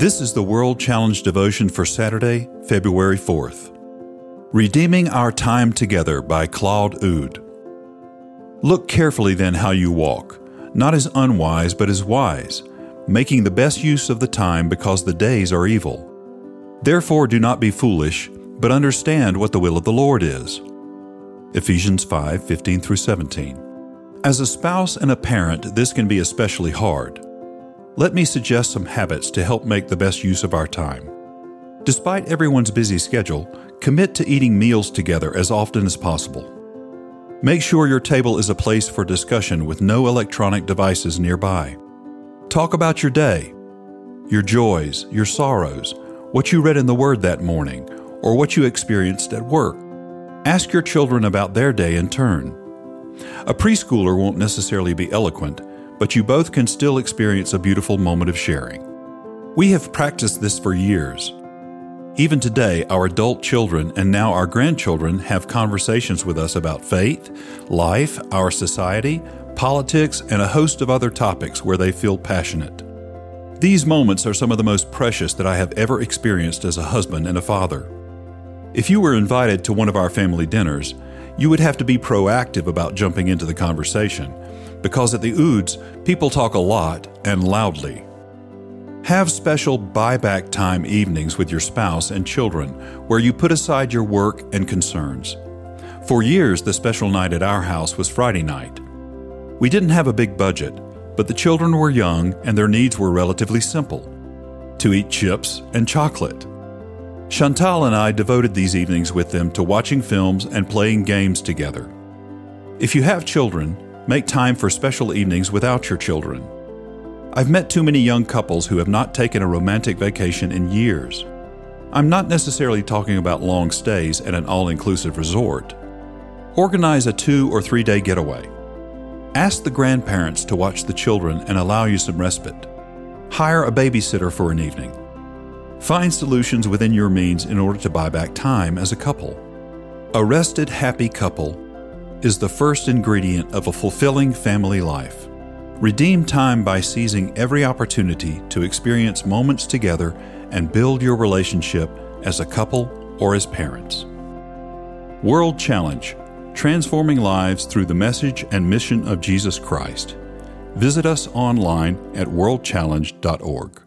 This is the World Challenge devotion for Saturday, February 4th. Redeeming Our Time Together by Claude Houde. Look carefully then how you walk, not as unwise but as wise, making the best use of the time because the days are evil. Therefore do not be foolish, but understand what the will of the Lord is. Ephesians 5:15-17. As a spouse and a parent, this can be especially hard. Let me suggest some habits to help make the best use of our time. Despite everyone's busy schedule, commit to eating meals together as often as possible. Make sure your table is a place for discussion with no electronic devices nearby. Talk about your day, your joys, your sorrows, what you read in the Word that morning, or what you experienced at work. Ask your children about their day in turn. A preschooler won't necessarily be eloquent, but you both can still experience a beautiful moment of sharing. We have practiced this for years. Even today, our adult children and now our grandchildren have conversations with us about faith, life, our society, politics, and a host of other topics where they feel passionate. These moments are some of the most precious that I have ever experienced as a husband and a father. If you were invited to one of our family dinners, you would have to be proactive about jumping into the conversation, because at the Houdes, people talk a lot and loudly. Have special buyback time evenings with your spouse and children where you put aside your work and concerns. For years, the special night at our house was Friday night. We didn't have a big budget, but the children were young and their needs were relatively simple: to eat chips and chocolate. Chantal and I devoted these evenings with them to watching films and playing games together. If you have children, make time for special evenings without your children. I've met too many young couples who have not taken a romantic vacation in years. I'm not necessarily talking about long stays at an all-inclusive resort. Organize a 2 or 3 day getaway. Ask the grandparents to watch the children and allow you some respite. Hire a babysitter for an evening. Find solutions within your means in order to buy back time as a couple. A rested, happy couple is the first ingredient of a fulfilling family life. Redeem time by seizing every opportunity to experience moments together and build your relationship as a couple or as parents. World Challenge, transforming lives through the message and mission of Jesus Christ. Visit us online at worldchallenge.org.